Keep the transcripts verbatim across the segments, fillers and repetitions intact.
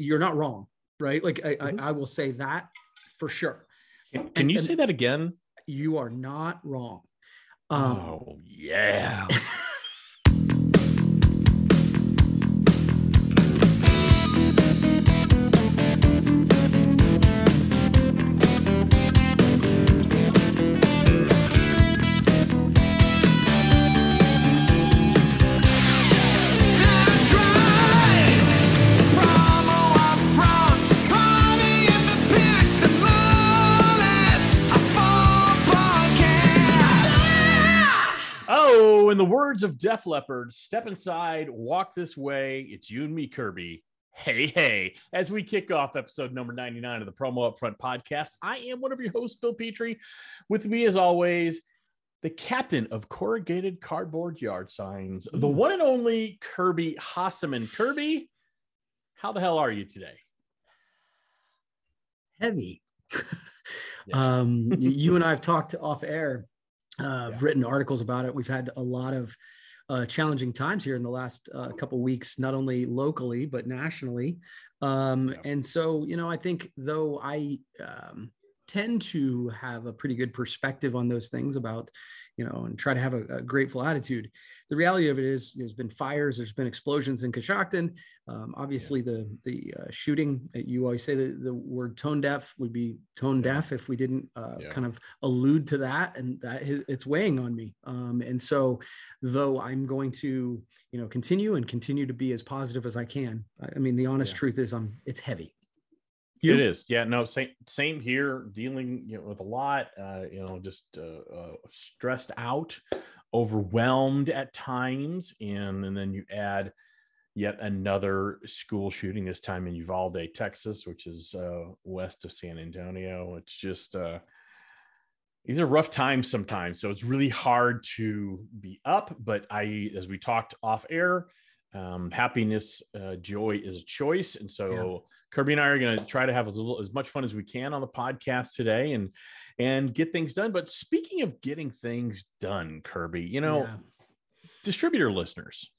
you're not wrong, right? Like I, mm-hmm. I, I will say that for sure. Can, can and, you say that again? You are not wrong. Um, oh, yeah. In the words of Def Leppard, step inside, walk this way. It's you and me, Kirby. Hey, hey. As we kick off episode number ninety-nine of the Promo Upfront podcast, I am one of your hosts, Bill Petrie. With me, as always, the captain of corrugated cardboard yard signs, the one and only Kirby Hasseman. Kirby, how the hell are you today? Heavy. Yeah. um, you and I have talked off air. Uh, yeah. Written articles about it. We've had a lot of uh, challenging times here in the last uh, couple of weeks, not only locally, but nationally. Um, yeah. And so, you know, I think though I um, tend to have a pretty good perspective on those things about, you know, and try to have a, a grateful attitude. The reality of it is there's been fires, there's been explosions in Coshocton. Um, obviously yeah. the the uh, shooting, you always say the, the word tone deaf would be tone yeah. deaf if we didn't uh, yeah. kind of allude to that, and that it's weighing on me. Um, and so though I'm going to, you know, continue and continue to be as positive as I can. I, I mean, the honest yeah. truth is I'm, it's heavy. You? It is. Yeah, no, same, same here, dealing you know, with a lot, uh, you know, just uh, uh, stressed out, overwhelmed at times. And, and then you add yet another school shooting, this time in Uvalde, Texas, which is uh, west of San Antonio. It's just, uh, these are rough times sometimes. So it's really hard to be up, but I, as we talked off air, um, happiness, uh, joy is a choice. And so yeah. Kirby and I are going to try to have as little, as much fun as we can on the podcast today and, and get things done. But speaking of getting things done, Kirby, you know, yeah. distributor listeners,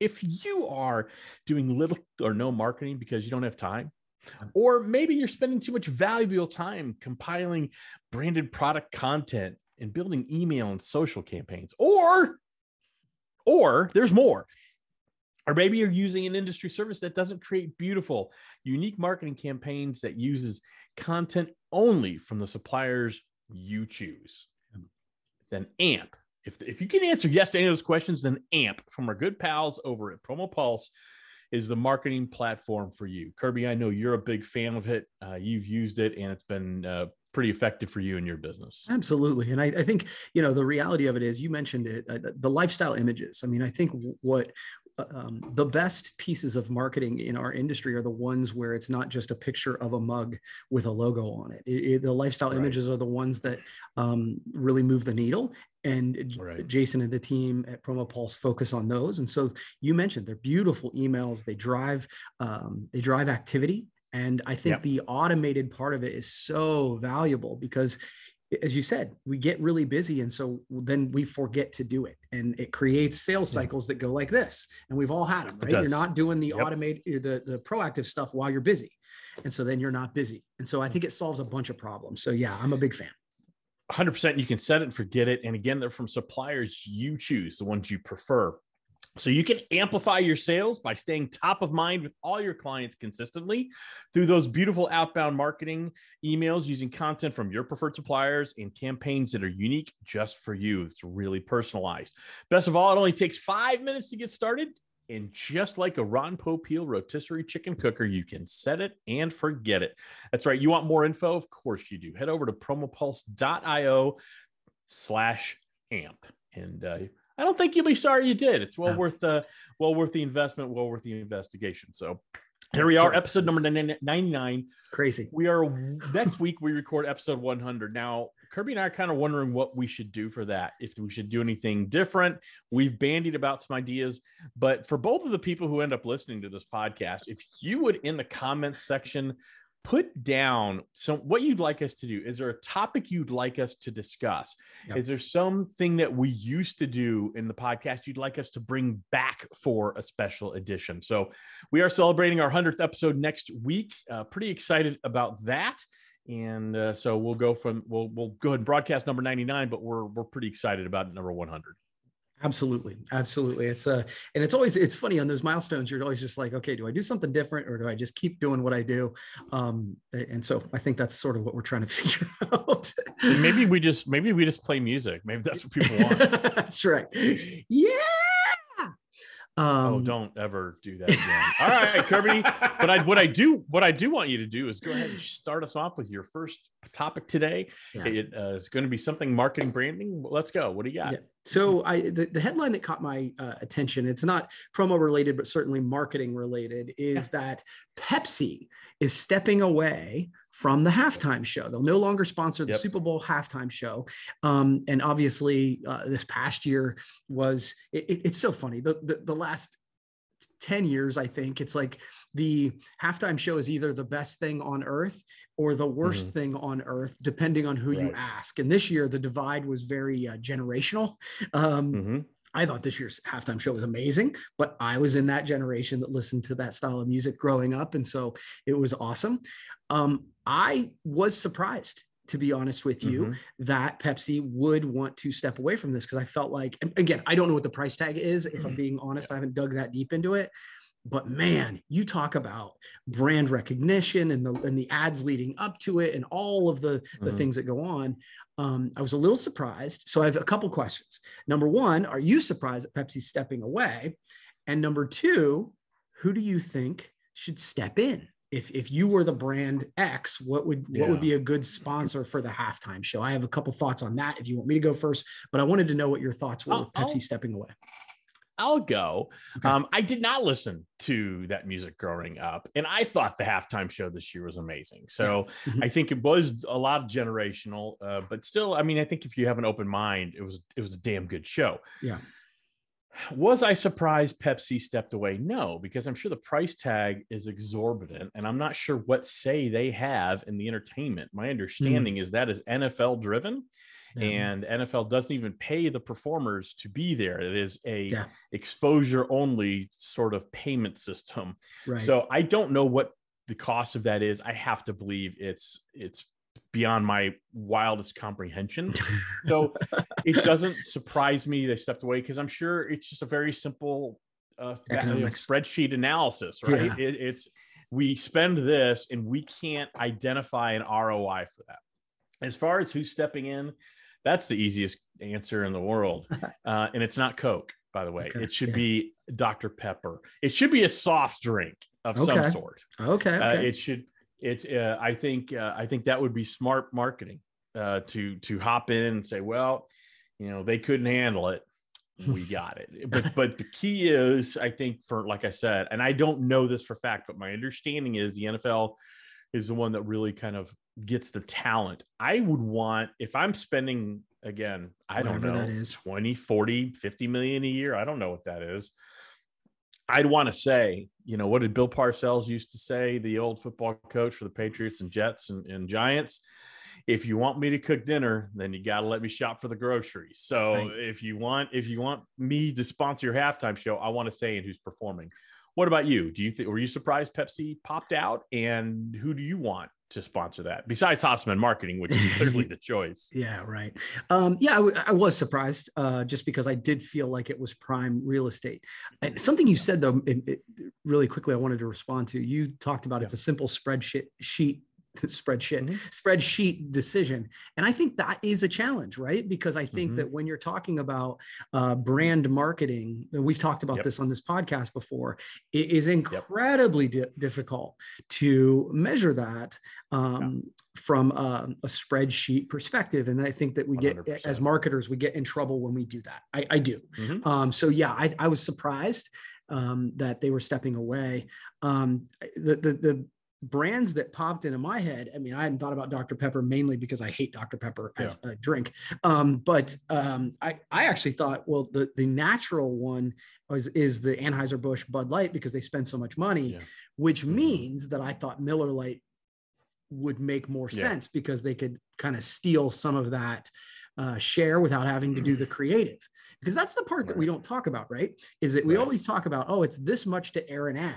if you are doing little or no marketing because you don't have time, or maybe you're spending too much valuable time compiling branded product content and building email and social campaigns, or, or there's more. Or maybe you're using an industry service that doesn't create beautiful, unique marketing campaigns that uses content only from the suppliers you choose. Then A M P. If, if you can answer yes to any of those questions, then A M P from our good pals over at Promo Pulse is the marketing platform for you. Kirby, I know you're a big fan of it. Uh, you've used it, and it's been uh, pretty effective for you and your business. Absolutely. And I, I think, you know, the reality of it is, you mentioned it, uh, the lifestyle images. I mean, I think what um, the best pieces of marketing in our industry are the ones where it's not just a picture of a mug with a logo on it. it, it the lifestyle right. images are the ones that um, really move the needle. And right. Jason and the team at Promo Pulse focus on those. And so you mentioned they're beautiful emails. They drive, um, they drive activity. And I think yep. the automated part of it is so valuable because, as you said, we get really busy. And so then we forget to do it. And it creates sales cycles that go like this. And we've all had them, right? You're not doing the yep. automated, the, the proactive stuff while you're busy. And so then you're not busy. And so I think it solves a bunch of problems. So yeah, I'm a big fan. one hundred percent. You can set it and forget it. And again, they're from suppliers you choose, the ones you prefer. So you can amplify your sales by staying top of mind with all your clients consistently through those beautiful outbound marketing emails, using content from your preferred suppliers and campaigns that are unique just for you. It's really personalized. Best of all, it only takes five minutes to get started. And just like a Ron Popeil rotisserie chicken cooker, you can set it and forget it. That's right. You want more info? Of course you do. Head over to promopulse.io slash amp. And, uh, I don't think you'll be sorry you did. It's well worth uh, well worth the investment, well worth the investigation. So here we are, episode number ninety-nine. Crazy. We are next week. We record episode one hundred. Now, Kirby and I are kind of wondering what we should do for that. If we should do anything different, we've bandied about some ideas. But for both of the people who end up listening to this podcast, if you would, in the comments section, put down some what you'd like us to do. Is there a topic you'd like us to discuss? Yep. Is there something that we used to do in the podcast you'd like us to bring back for a special edition? So we are celebrating our hundredth episode next week. Uh, pretty excited about that. And uh, so we'll go from we'll we'll go ahead and broadcast number ninety-nine, but we're we're pretty excited about number one hundred. Absolutely. Absolutely. It's a, uh, and it's always, it's funny on those milestones, you're always just like, okay, do I do something different or do I just keep doing what I do? Um, and so I think that's sort of what we're trying to figure out. Maybe we just, maybe we just play music. Maybe that's what people want. That's right. Yeah. Um, oh, don't ever do that again. All right, Kirby. But I, what I do, what I do want you to do is go ahead and start us off with your first topic today. Yeah. It uh, is going to be something marketing, branding. Let's go. What do you got? Yeah. So I, the, the headline that caught my uh, attention, it's not promo related, but certainly marketing related, is yeah. that Pepsi is stepping away from the halftime show. They'll no longer sponsor the yep. Super Bowl halftime show. Um, and obviously uh, this past year was, it, it, it's so funny. The, the, the last ten years, I think it's like the halftime show is either the best thing on earth or the worst mm-hmm. thing on earth, depending on who right. you ask. And this year the divide was very uh, generational. Um, mm-hmm. I thought this year's halftime show was amazing, but I was in that generation that listened to that style of music growing up. And so it was awesome. Um, I was surprised, to be honest with you, mm-hmm. that Pepsi would want to step away from this. Cause I felt like, and again, I don't know what the price tag is. If I'm being honest, yeah. I haven't dug that deep into it, but man, you talk about brand recognition and the, and the ads leading up to it and all of the, the mm-hmm. things that go on. Um, I was a little surprised. So I have a couple questions. Number one, are you surprised that Pepsi's stepping away? And number two, who do you think should step in? If if you were the brand X, what would what yeah. would be a good sponsor for the halftime show? I have a couple thoughts on that if you want me to go first, but I wanted to know what your thoughts were I'll, with Pepsi I'll, stepping away. I'll go. Okay. Um, I did not listen to that music growing up, and I thought the halftime show this year was amazing. So yeah. I think it was a lot of generational, uh, but still, I mean, I think if you have an open mind, it was it was a damn good show. Yeah. Was I surprised Pepsi stepped away? No, because I'm sure the price tag is exorbitant and I'm not sure what say they have in the entertainment. My understanding mm. is that is N F L driven yeah. and N F L doesn't even pay the performers to be there. It is a yeah. exposure only sort of payment system. Right. So I don't know what the cost of that is. I have to believe it's, it's, beyond my wildest comprehension. So it doesn't surprise me they stepped away because I'm sure it's just a very simple uh, economics spreadsheet analysis, right? Yeah. It, it's, we spend this and we can't identify an R O I for that. As far as who's stepping in, that's the easiest answer in the world. Uh, and it's not Coke, by the way. Okay. It should yeah. be Doctor Pepper. It should be a soft drink of okay. some sort. Okay. okay. Uh, it should... It's. Uh, I think. Uh, I think that would be smart marketing uh, to to hop in and say, well, you know, they couldn't handle it. We got it. But but the key is, I think, for like I said, and I don't know this for fact, but my understanding is the N F L is the one that really kind of gets the talent. I would want, if I'm spending again, I Whatever don't know, that is. twenty, forty, fifty million a year. I don't know what that is. I'd want to say, you know, what did Bill Parcells used to say, the old football coach for the Patriots and Jets and, and Giants? If you want me to cook dinner, then you got to let me shop for the groceries. So right. if you want, if you want me to sponsor your halftime show, I want to say in who's performing. What about you? Do you think, were you surprised Pepsi popped out, and who do you want to sponsor that besides Hasseman Marketing, which is clearly the choice? Yeah. Right. Um, yeah, I, w- I was surprised uh, just because I did feel like it was prime real estate. And something you said though, it, it, really quickly, I wanted to respond to, you talked about, yeah. it's a simple spreadsheet sheet, spreadsheet, mm-hmm. spreadsheet decision. And I think that is a challenge, right? Because I think mm-hmm. that when you're talking about uh, brand marketing, and we've talked about yep. this on this podcast before, it is incredibly yep. di- difficult to measure that um, yeah. from a, a spreadsheet perspective. And I think that we one hundred percent. Get, as marketers, we get in trouble when we do that. I, I do. Mm-hmm. Um, so yeah, I, I was surprised um, that they were stepping away. Um, the, the, the, brands that popped into my head. I mean, I hadn't thought about Doctor Pepper mainly because I hate Doctor Pepper as yeah. a drink. Um, but um, I, I actually thought, well, the, the natural one was, is the Anheuser Busch Bud Light because they spend so much money, yeah. which means that I thought Miller Lite would make more yeah. sense, because they could kind of steal some of that uh, share without having to do the creative. Because that's the part that we don't talk about, right? Is that we right. always talk about, oh, it's this much to air an ad,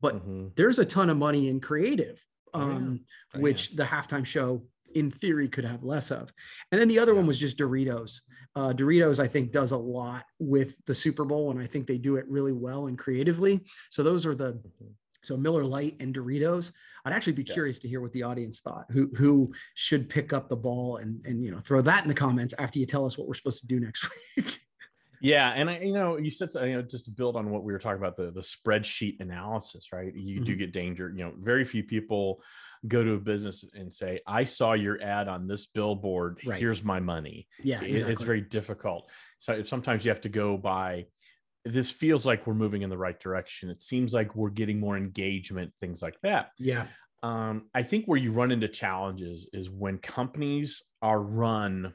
but mm-hmm. there's a ton of money in creative, um, oh, yeah. which the halftime show in theory could have less of. And then the other yeah. one was just Doritos. Uh, Doritos, I think, does a lot with the Super Bowl, and I think they do it really well and creatively. So those are the, so Miller Lite and Doritos. I'd actually be yeah. curious to hear what the audience thought, who who should pick up the ball and, and, you know, throw that in the comments after you tell us what we're supposed to do next week. Yeah. And I, you know, you said, you know, just to build on what we were talking about, the, the spreadsheet analysis, right? You mm-hmm. do get danger, you know, very few people go to a business and say, I saw your ad on this billboard. Right. Here's my money. Yeah. Exactly. It's very difficult. So sometimes you have to go by, this feels like we're moving in the right direction. It seems like we're getting more engagement, things like that. Yeah. Um, I think where you run into challenges is when companies are run,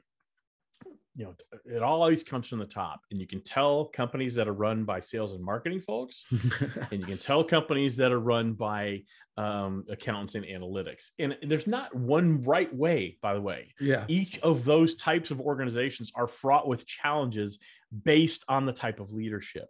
you know, it always comes from the top, and you can tell companies that are run by sales and marketing folks, and you can tell companies that are run by um, accountants and analytics. And there's not one right way, by the way. Yeah. Each of those types of organizations are fraught with challenges based on the type of leadership.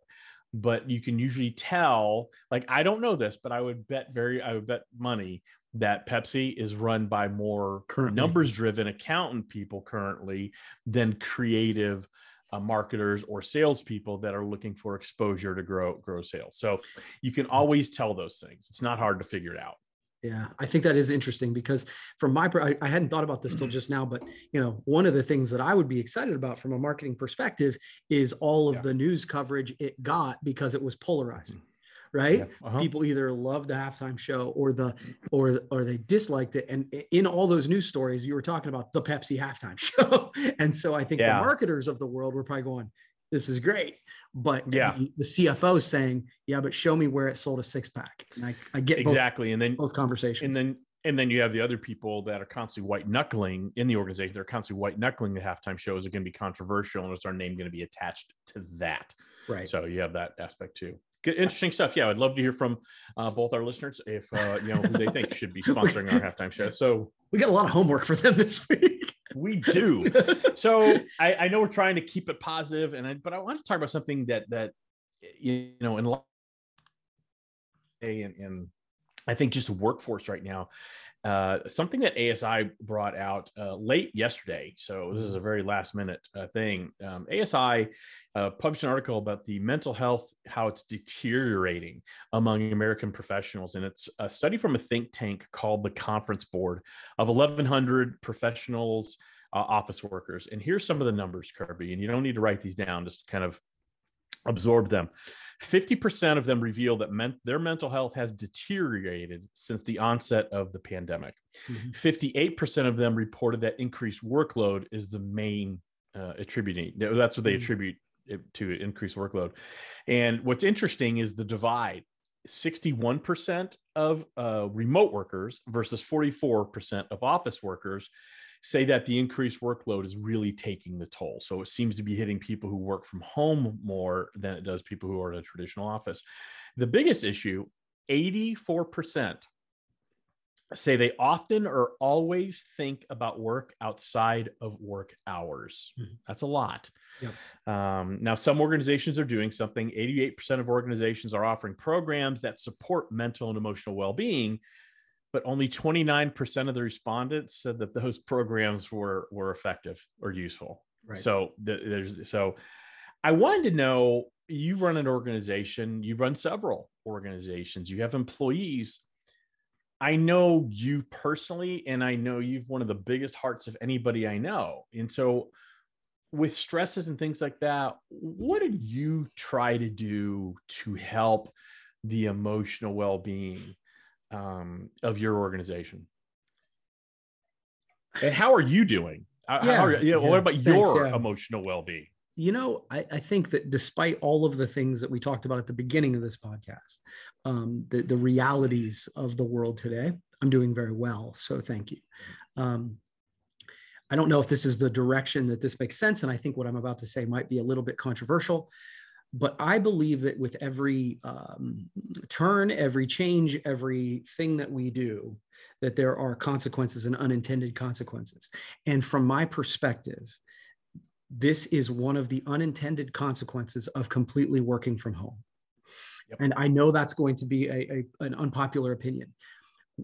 But you can usually tell, like, I don't know this, but I would bet very, I would bet money that Pepsi is run by more numbers-driven accountant people currently than creative uh, marketers or salespeople that are looking for exposure to grow grow sales. So you can always tell those things. It's not hard to figure it out. Yeah, I think that is interesting, because from my, I, I hadn't thought about this till just now, but, you know, one of the things that I would be excited about from a marketing perspective is all of yeah. the news coverage it got, because it was polarizing. Mm-hmm. Right. Yeah. Uh-huh. People either loved the halftime show or the, or, or they disliked it. And in all those news stories, you were talking about the Pepsi halftime show. And so I think yeah. the marketers of the world were probably going, this is great. But yeah. the, the C F O is saying, yeah, but show me where it sold a six pack. And I, I get exactly. Both, and then both conversations. And then, and then you have the other people that are constantly white knuckling in the organization. They're constantly white knuckling the halftime show. Is it going to be controversial? And is our name going to be attached to that? Right. So you have that aspect too. Interesting stuff. Yeah, I'd love to hear from uh, both our listeners if uh, you know who they think should be sponsoring our halftime show. So we got a lot of homework for them this week. We do. So I, I know we're trying to keep it positive, and I, but I want to talk about something that that you know in and and I think just the workforce right now. Uh, something that A S I brought out uh, late yesterday. So this is a very last minute uh, thing. Um, A S I uh, published an article about the mental health, how it's deteriorating among American professionals. And it's a study from a think tank called the Conference Board of eleven hundred professionals, uh, office workers. And here's some of the numbers, Kirby, and you don't need to write these down, just kind of absorb them. fifty percent of them reveal that men- their mental health has deteriorated since the onset of the pandemic. Mm-hmm. fifty-eight percent of them reported that increased workload is the main uh, attributing. That's what they mm-hmm. attribute it to, increased workload. And what's interesting is the divide. sixty-one percent of uh, remote workers versus forty-four percent of office workers say that the increased workload is really taking the toll. So it seems to be hitting people who work from home more than it does people who are in a traditional office. The biggest issue, eighty-four percent say they often or always think about work outside of work hours. Mm-hmm. That's a lot. Yep. Um, now, some organizations are doing something. eighty-eight percent of organizations are offering programs that support mental and emotional well-being, but only twenty-nine percent of the respondents said that those programs were, were effective or useful. Right. So th- there's, so I wanted to know, you run an organization, you run several organizations, you have employees. I know you personally, and I know you've one of the biggest hearts of anybody I know. And so with stresses and things like that, what did you try to do to help the emotional well-being um, of your organization? And how are you doing? How, yeah, how are, you know, yeah, what about thanks, your yeah. emotional well-being? You know, I, I think that despite all of the things that we talked about at the beginning of this podcast, um, the, the realities of the world today, I'm doing very well. So thank you. Um, I don't know if this is the direction that this makes sense. And I think what I'm about to say might be a little bit controversial, But I believe that with every um, turn, every change, everything that we do, that there are consequences and unintended consequences. And from my perspective, this is one of the unintended consequences of completely working from home. Yep. And I know that's going to be a, a, an unpopular opinion.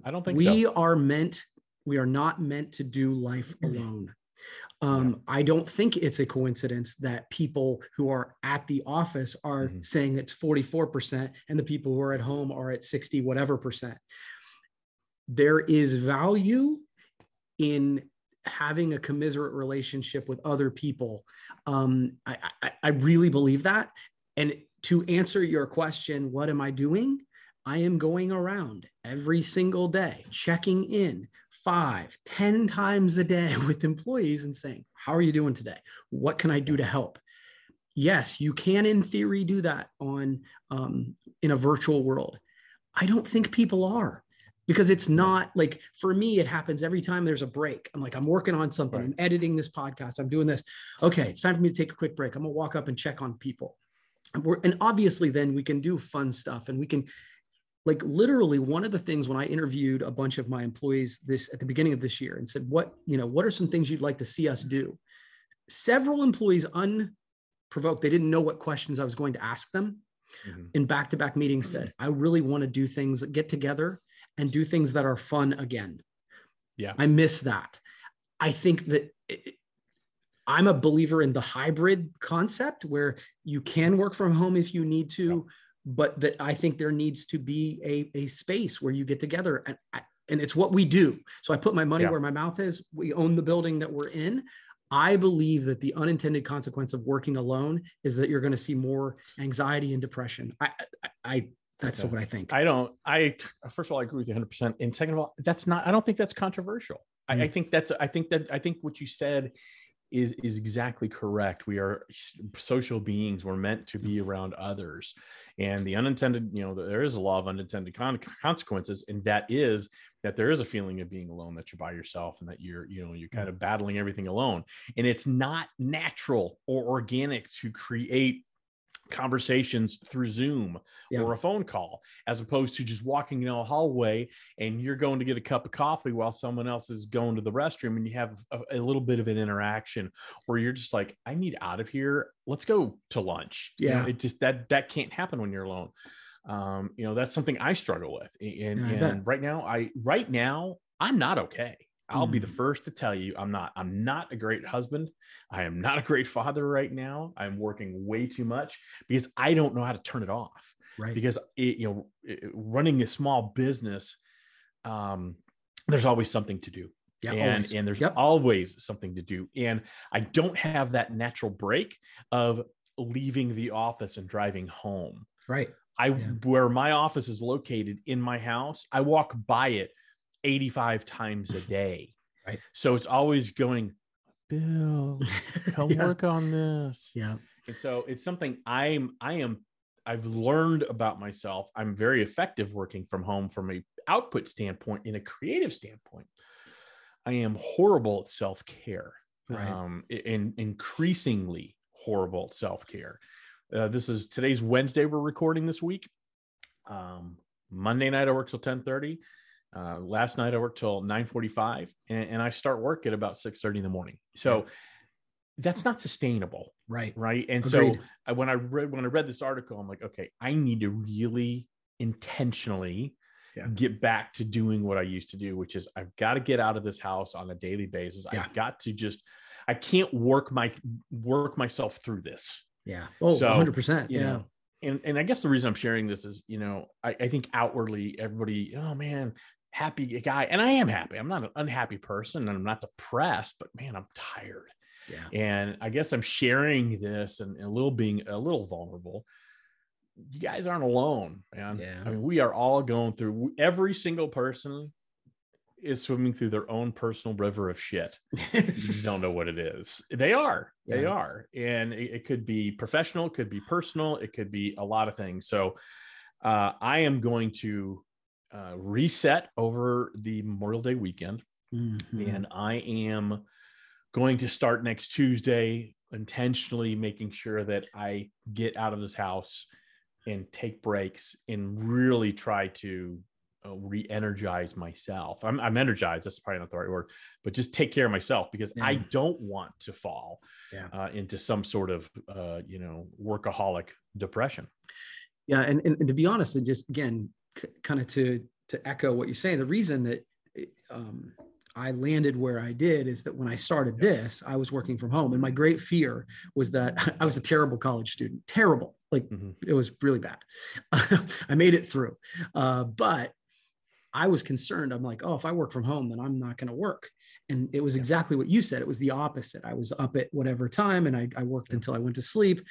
I don't think we so. We are meant, we are not meant to do life alone. Um, yeah. I don't think it's a coincidence that people who are at the office are mm-hmm. saying it's forty-four percent and the people who are at home are at sixty whatever percent. There is value in having a commiserate relationship with other people. Um, I, I, I really believe that. And to answer your question, what am I doing? I am going around every single day, checking in five, ten times a day with employees and saying, how are you doing today? What can I do to help? Yes, you can in theory do that on um, in a virtual world. I don't think people are, because it's not like, for me, it happens every time there's a break. I'm like, I'm working on something. Right. I'm editing this podcast. I'm doing this. Okay, it's time for me to take a quick break. I'm gonna walk up and check on people. And, we're, and obviously then we can do fun stuff, and we can, like, literally one of the things when I interviewed a bunch of my employees this at the beginning of this year and said, what, you know, what are some things you'd like to see us do? Several employees unprovoked, they didn't know what questions I was going to ask them, mm-hmm. in back-to-back meetings said, I really want to do things, get together and do things that are fun again. Yeah. I miss that. I think that it, I'm a believer in the hybrid concept where you can work from home if you need to, yeah. but that I think there needs to be a, a space where you get together, and I, and it's what we do. So I put my money yeah. where my mouth is. We own the building that we're in. I believe that the unintended consequence of working alone is that you're going to see more anxiety and depression. I, I, I that's okay. what I think. I don't, I, first of all, I agree with you one hundred percent. And second of all, that's not, I don't think that's controversial. Mm-hmm. I, I think that's, I think that, I think what you said is, is exactly correct. We are social beings. We're meant to be around others, and the unintended, you know, there is a law of unintended con- consequences. And that is that there is a feeling of being alone, that you're by yourself, and that you're, you know, you're kind of battling everything alone. And it's not natural or organic to create conversations through Zoom yeah. or a phone call, as opposed to just walking in a hallway and you're going to get a cup of coffee while someone else is going to the restroom, and you have a, a little bit of an interaction where you're just like, I need out of here. Let's go to lunch. Yeah. You know, it just, that, that can't happen when you're alone. Um, you know, that's something I struggle with. And, yeah, and right now I, right now I'm not okay. I'll be the first to tell you, I'm not, I'm not a great husband. I am not a great father right now. I'm working way too much because I don't know how to turn it off. Right. Because it, you know, it, running a small business, um, there's always something to do. Yeah, and, always. and there's yep. always something to do. And I don't have that natural break of leaving the office and driving home. Right. I, yeah. Where my office is located in my house, I walk by it eighty-five times a day. Right. So it's always going, Bill, come yeah. work on this. Yeah. And so it's something I'm, I am, I've learned about myself. I'm very effective working from home from a output standpoint, in a creative standpoint. I am horrible at self-care. Right. Um, and increasingly horrible at self-care. Uh, this is today's Wednesday. We're recording this week. Um, Monday night, I work till ten thirty. Uh, last night I worked till nine forty-five, and, and I start work at about six thirty in the morning. So that's not sustainable. Right. Right. And Agreed. so I, when I read, when I read this article, I'm like, okay, I need to really intentionally yeah. get back to doing what I used to do, which is I've got to get out of this house on a daily basis. Yeah. I've got to just, I can't work my, work myself through this. Yeah. Oh, so, one hundred percent. Yeah. Know, and, and I guess the reason I'm sharing this is, you know, I, I think outwardly everybody, oh man, happy guy. And I am happy. I'm not an unhappy person, and I'm not depressed, but man, I'm tired. Yeah. And I guess I'm sharing this and, and a little being a little vulnerable. You guys aren't alone, man. Yeah. I mean, we are all going through, every single person is swimming through their own personal river of shit. You don't know what it is. They are, yeah. they are. And it, it could be professional, it could be personal. It could be a lot of things. So uh, I am going to Uh, reset over the Memorial Day weekend. Mm-hmm. And I am going to start next Tuesday intentionally making sure that I get out of this house and take breaks and really try to uh, re-energize myself. I'm, I'm energized. That's probably not the right word, but just take care of myself, because yeah. I don't want to fall yeah. uh, into some sort of, uh, you know, workaholic depression. Yeah. And, and, and to be honest, and just again, c- kind of to, to echo what you're saying, the reason that um, I landed where I did is that when I started this, I was working from home. And my great fear was that I was a terrible college student, terrible. Like mm-hmm. it was really bad. I made it through. Uh, but I was concerned. I'm like, oh, if I work from home, then I'm not going to work. And it was yeah. exactly what you said. It was the opposite. I was up at whatever time and I, I worked yeah. until I went to sleep.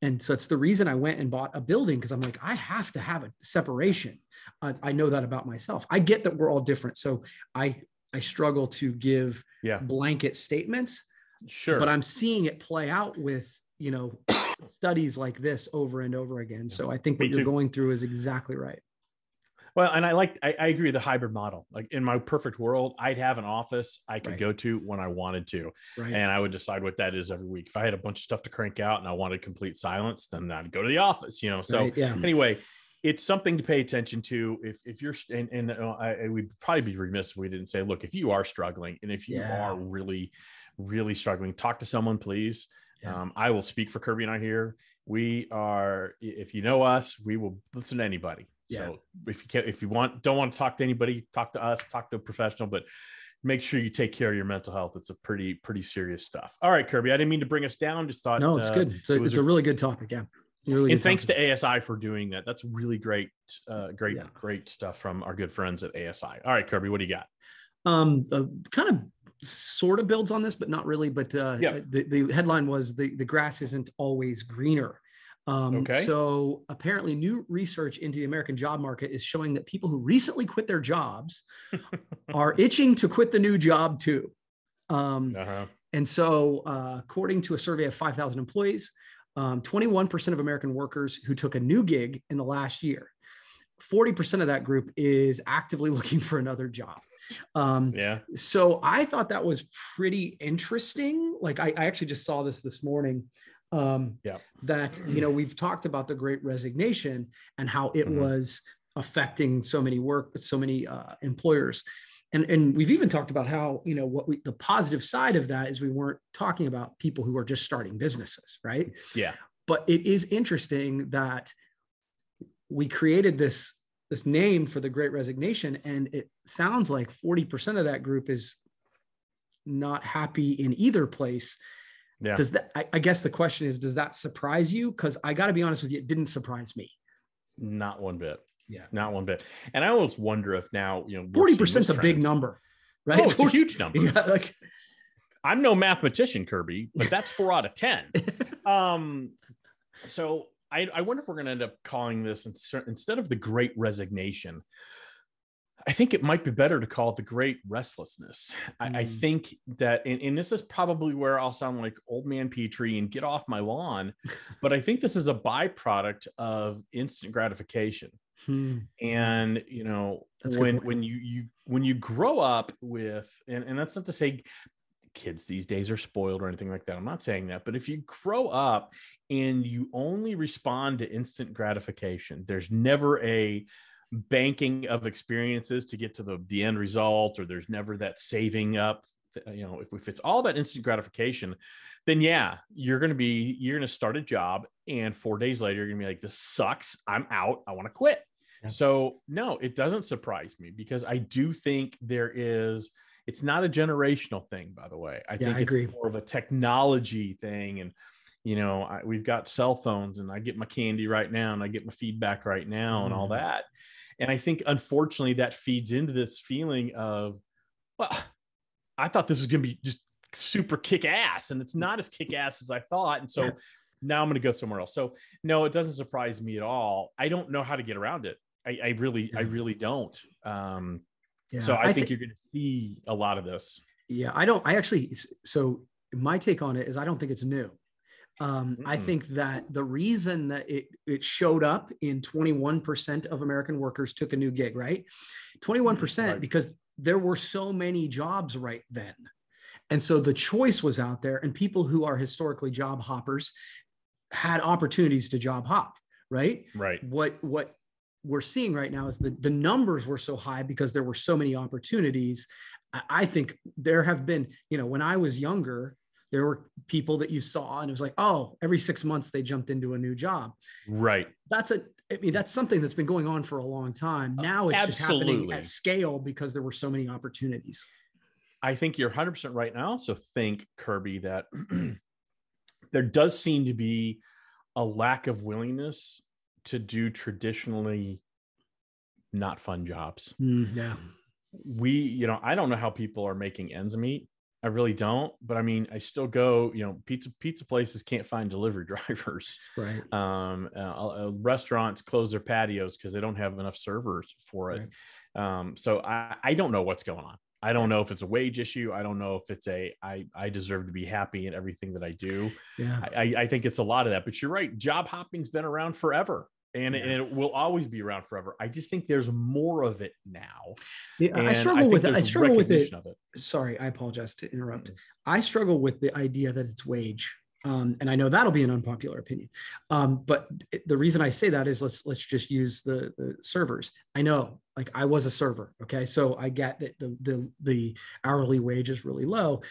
And so it's the reason I went and bought a building, because I'm like, I have to have a separation. I, I know that about myself. I get that we're all different. So I, I struggle to give yeah. blanket statements, sure, but I'm seeing it play out with, you know, studies like this over and over again. So I think Me what too. You're going through is exactly right. Well, and I like, I, I agree with the hybrid model. Like in my perfect world, I'd have an office I could right. go to when I wanted to. Right. And I would decide what that is every week. If I had a bunch of stuff to crank out and I wanted complete silence, then I'd go to the office, you know? So right. yeah. anyway, it's something to pay attention to. If if you're, and, and I, I would probably be remiss if we didn't say, look, if you are struggling, and if you yeah. are really, really struggling, talk to someone, please. Yeah. Um, I will speak for Kirby and I here. We are, if you know us, we will listen to anybody. Yeah. So if you can, if you want, don't want to talk to anybody, talk to us, talk to a professional, but make sure you take care of your mental health. It's a pretty, pretty serious stuff. All right, Kirby, I didn't mean to bring us down. Just thought, no, it's uh, good. It's a, it was it's a really good topic. Yeah. Really and thanks to A S I for doing that. That's really great, uh, great, yeah. great stuff from our good friends at A S I. All right, Kirby, what do you got? Um, uh, kind of sort of builds on this, but not really. But uh, yeah. the, the headline was the, the grass isn't always greener. Um, okay. So apparently new research into the American job market is showing that people who recently quit their jobs are itching to quit the new job too. Um, uh-huh. And so uh, according to a survey of five thousand employees, Um, twenty-one percent of American workers who took a new gig in the last year, forty percent of that group is actively looking for another job. Um, yeah. So I thought that was pretty interesting. Like I, I actually just saw this this morning um, yeah. that, you know, we've talked about the Great Resignation and how it mm-hmm. was affecting so many work, so many uh, employers. And, and we've even talked about how, you know, what we, the positive side of that is we weren't talking about people who are just starting businesses, right? Yeah. But it is interesting that we created this, this name for the Great Resignation, and it sounds like forty percent of that group is not happy in either place. Yeah. Does that, I, I guess the question is, does that surprise you? Because I got to be honest with you, it didn't surprise me. Not one bit. Yeah, not one bit. And I always wonder if now, you know, forty percent's a big number, right? Oh, it's a huge number. Yeah, like I'm no mathematician, Kirby, but that's four out of ten. Um, so I, I wonder if we're going to end up calling this instead of the Great Resignation. I think it might be better to call it the Great Restlessness. I, mm. I think that, and, and this is probably where I'll sound like old man Petrie and get off my lawn, but I think this is a byproduct of instant gratification. Hmm. And, you know, that's when, when you, you, when you grow up with, and, and that's not to say kids these days are spoiled or anything like that. I'm not saying that, but if you grow up and you only respond to instant gratification, there's never a banking of experiences to get to the, the end result, or there's never that saving up. You know, if, if it's all about instant gratification, then yeah, you're going to be, you're going to start a job and four days later, you're gonna be like, this sucks. I'm out. I want to quit. Yeah. So no, it doesn't surprise me, because I do think there is, it's not a generational thing, by the way. I yeah, think I it's agree. More of a technology thing. And, you know, I, we've got cell phones and I get my candy right now and I get my feedback right now mm. and all that. And I think, unfortunately, that feeds into this feeling of, well, I thought this was going to be just super kick ass, and it's not as kick ass as I thought. And so yeah. now I'm going to go somewhere else. So no, it doesn't surprise me at all. I don't know how to get around it. I, I really, I really don't. Um, yeah. So I, I think th- you're going to see a lot of this. Yeah, I don't, I actually, so my take on it is I don't think it's new. Um, mm. I think that the reason that it, it showed up in twenty-one percent of American workers took a new gig, right? twenty-one percent, right. because there were so many jobs right then. And so the choice was out there, and people who are historically job hoppers had opportunities to job hop, right? Right. What, what we're seeing right now is that the numbers were so high because there were so many opportunities. I think there have been, you know, when I was younger, there were people that you saw and it was like, oh, every six months they jumped into a new job. Right. That's a, I mean, that's something that's been going on for a long time. Now it's Absolutely. just happening at scale because there were so many opportunities. I think you're one hundred percent right. And I also think, Kirby, that there does seem to be a lack of willingness to do traditionally not fun jobs. Mm, yeah. We, you know, I don't know how people are making ends meet. I really don't, but I mean, I still go, you know, pizza, pizza places can't find delivery drivers, right? Um, uh, uh, restaurants close their patios because they don't have enough servers for it. Right. Um, so I, I don't know what's going on. I don't know if it's a wage issue. I don't know if it's a, I, I deserve to be happy in everything that I do. Yeah. I, I think it's a lot of that, but you're right. Job hopping's been around forever. And, yeah. and it will always be around forever. I just think there's more of it now. Yeah, I struggle I with it. I struggle with it. it. Sorry, I apologize to interrupt. Mm-hmm. I struggle with the idea that it's wage, um, and I know that'll be an unpopular opinion. Um, but it, the reason I say that is let's let's just use the, the servers. I know, like I was a server, okay, so I get that the the, the hourly wage is really low.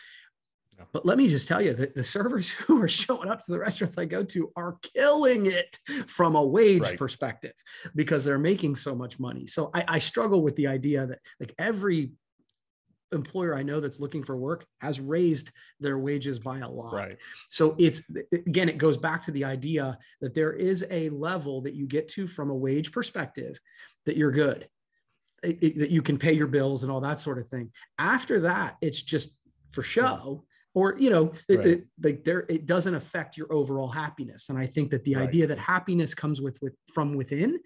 But let me just tell you that the servers who are showing up to the restaurants I go to are killing it from a wage right. perspective because they're making so much money. So I, I struggle with the idea that like every employer I know that's looking for work has raised their wages by a lot. Right. So it's, again, it goes back to the idea that there is a level that you get to from a wage perspective that you're good, it, it, that you can pay your bills and all that sort of thing. After that, it's just for show. Yeah. Or, you know, like right. the, the, there, it doesn't affect your overall happiness. And I think that the right. idea that happiness comes with, with from within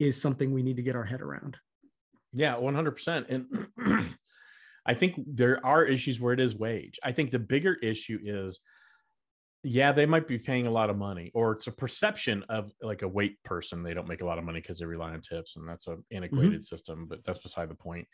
is something we need to get our head around. Yeah, one hundred percent. And I think there are issues where it is wage. I think the bigger issue is, yeah, they might be paying a lot of money, or it's a perception of like a wait person. They don't make a lot of money because they rely on tips, and that's an antiquated mm-hmm. system, but that's beside the point.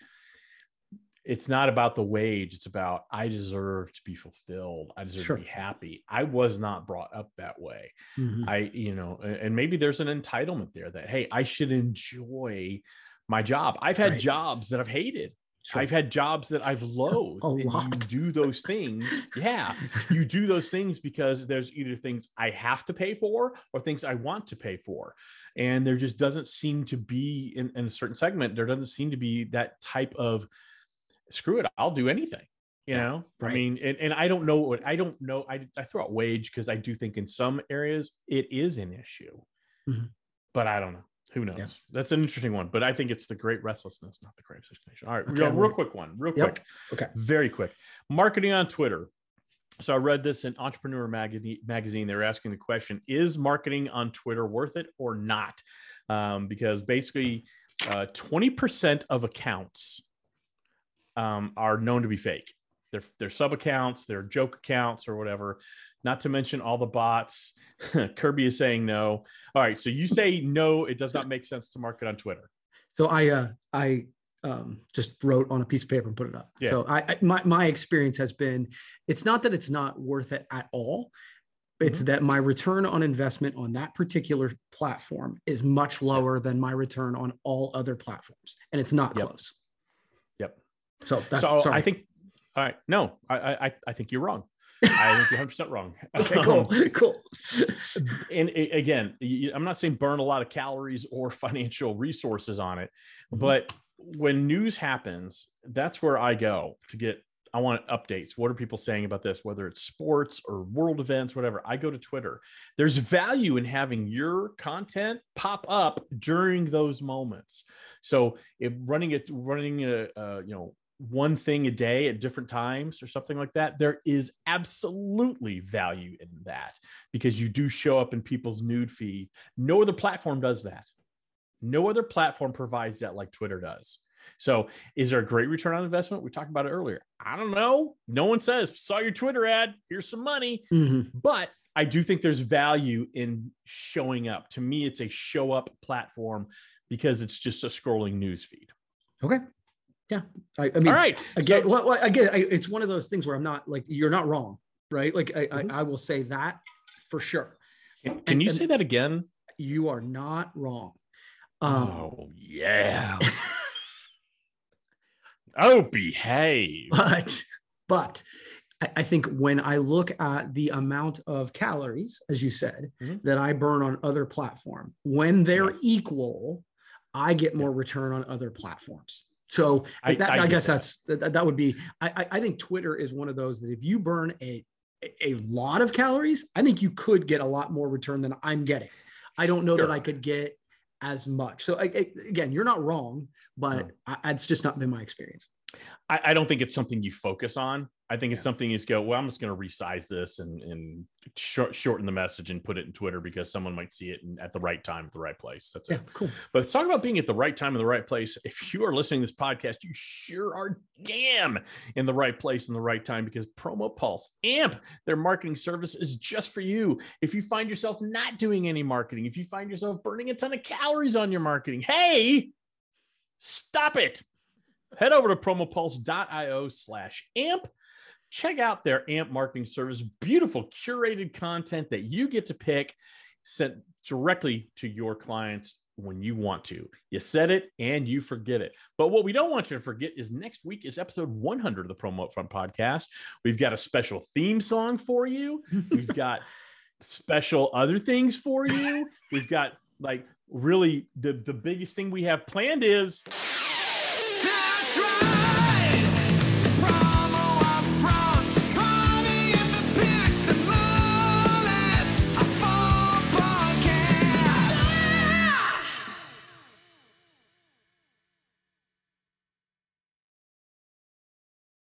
It's not about the wage. It's about, I deserve to be fulfilled. I deserve sure. to be happy. I was not brought up that way. Mm-hmm. I, you know, and maybe there's an entitlement there that, hey, I should enjoy my job. I've had right. jobs that I've hated. Sure. I've had jobs that I've loathed. A lot. You do those things. yeah. You do those things because there's either things I have to pay for or things I want to pay for. And there just doesn't seem to be in, in a certain segment, there doesn't seem to be that type of, screw it, I'll do anything, you know? Yeah, right. I mean, and, and I don't know what, I don't know. I, I throw out wage because I do think in some areas it is an issue, mm-hmm. but I don't know. Who knows? Yeah. That's an interesting one, but I think it's the great restlessness, not the great resignation. All right, okay, real, real quick one, real yep. quick. Okay. Very quick. Marketing on Twitter. So I read this in Entrepreneur Mag- magazine. They were asking the question, is marketing on Twitter worth it or not? Um, because basically uh, twenty percent of accounts Um, are known to be fake. They're, they're sub accounts, they're joke accounts or whatever, not to mention all the bots. Kirby is saying no. All right. So you say no, it does not make sense to market on Twitter. So I, uh, I um, just wrote on a piece of paper and put it up. Yeah. So I, I my, my experience has been, it's not that it's not worth it at all. It's mm-hmm. that my return on investment on that particular platform is much lower than my return on all other platforms. And it's not yep. close. So, that, so sorry. I think, all right, no, I, I, I think you're wrong. I think you're one hundred percent wrong. Okay, cool, um, cool. And again, I'm not saying burn a lot of calories or financial resources on it, mm-hmm. but when news happens, that's where I go to get, I want updates. What are people saying about this? Whether it's sports or world events, whatever, I go to Twitter. There's value in having your content pop up during those moments. So if running it, running a, uh, you know, one thing a day at different times or something like that, there is absolutely value in that because you do show up in people's nude feed. No other platform does that. No other platform provides that like Twitter does. So is there a great return on investment? We talked about it earlier. I don't know. No one says, saw your Twitter ad, here's some money. Mm-hmm. But I do think there's value in showing up. To me, it's a show up platform because it's just a scrolling news feed. Okay. Yeah. I, I mean, all right. Again, so, well, well, again, I, it's one of those things where I'm not like, you're not wrong, right? Like I, mm-hmm. I, I will say that for sure. Can, can and, you say that again? You are not wrong. Um, oh yeah. Oh, behave. But, but I, I think when I look at the amount of calories, as you said, mm-hmm. that I burn on other platforms, when they're yeah. equal, I get more yeah. return on other platforms. So I, that, I, I guess that. that's, that, that would be, I, I think Twitter is one of those that if you burn a, a lot of calories, I think you could get a lot more return than I'm getting. I don't know sure. that I could get as much. So I, I, again, you're not wrong, but no. I, it's just not been my experience. I, I don't think it's something you focus on. I think yeah. it's something you just go, well, I'm just going to resize this and, and short, shorten the message and put it in Twitter because someone might see it at the right time, at the right place. That's yeah, it. Cool. But let's talk about being at the right time in the right place. If you are listening to this podcast, you sure are damn in the right place in the right time because Promo Pulse, A M P, their marketing service is just for you. If you find yourself not doing any marketing, if you find yourself burning a ton of calories on your marketing, hey, stop it. Head over to promopulse dot io slash A M P. Check out their A M P marketing service. Beautiful curated content that you get to pick, sent directly to your clients when you want to. You said it and you forget it. But what we don't want you to forget is next week is episode one hundred of the Promo Upfront podcast. We've got a special theme song for you. We've got special other things for you. We've got like really the, the biggest thing we have planned is...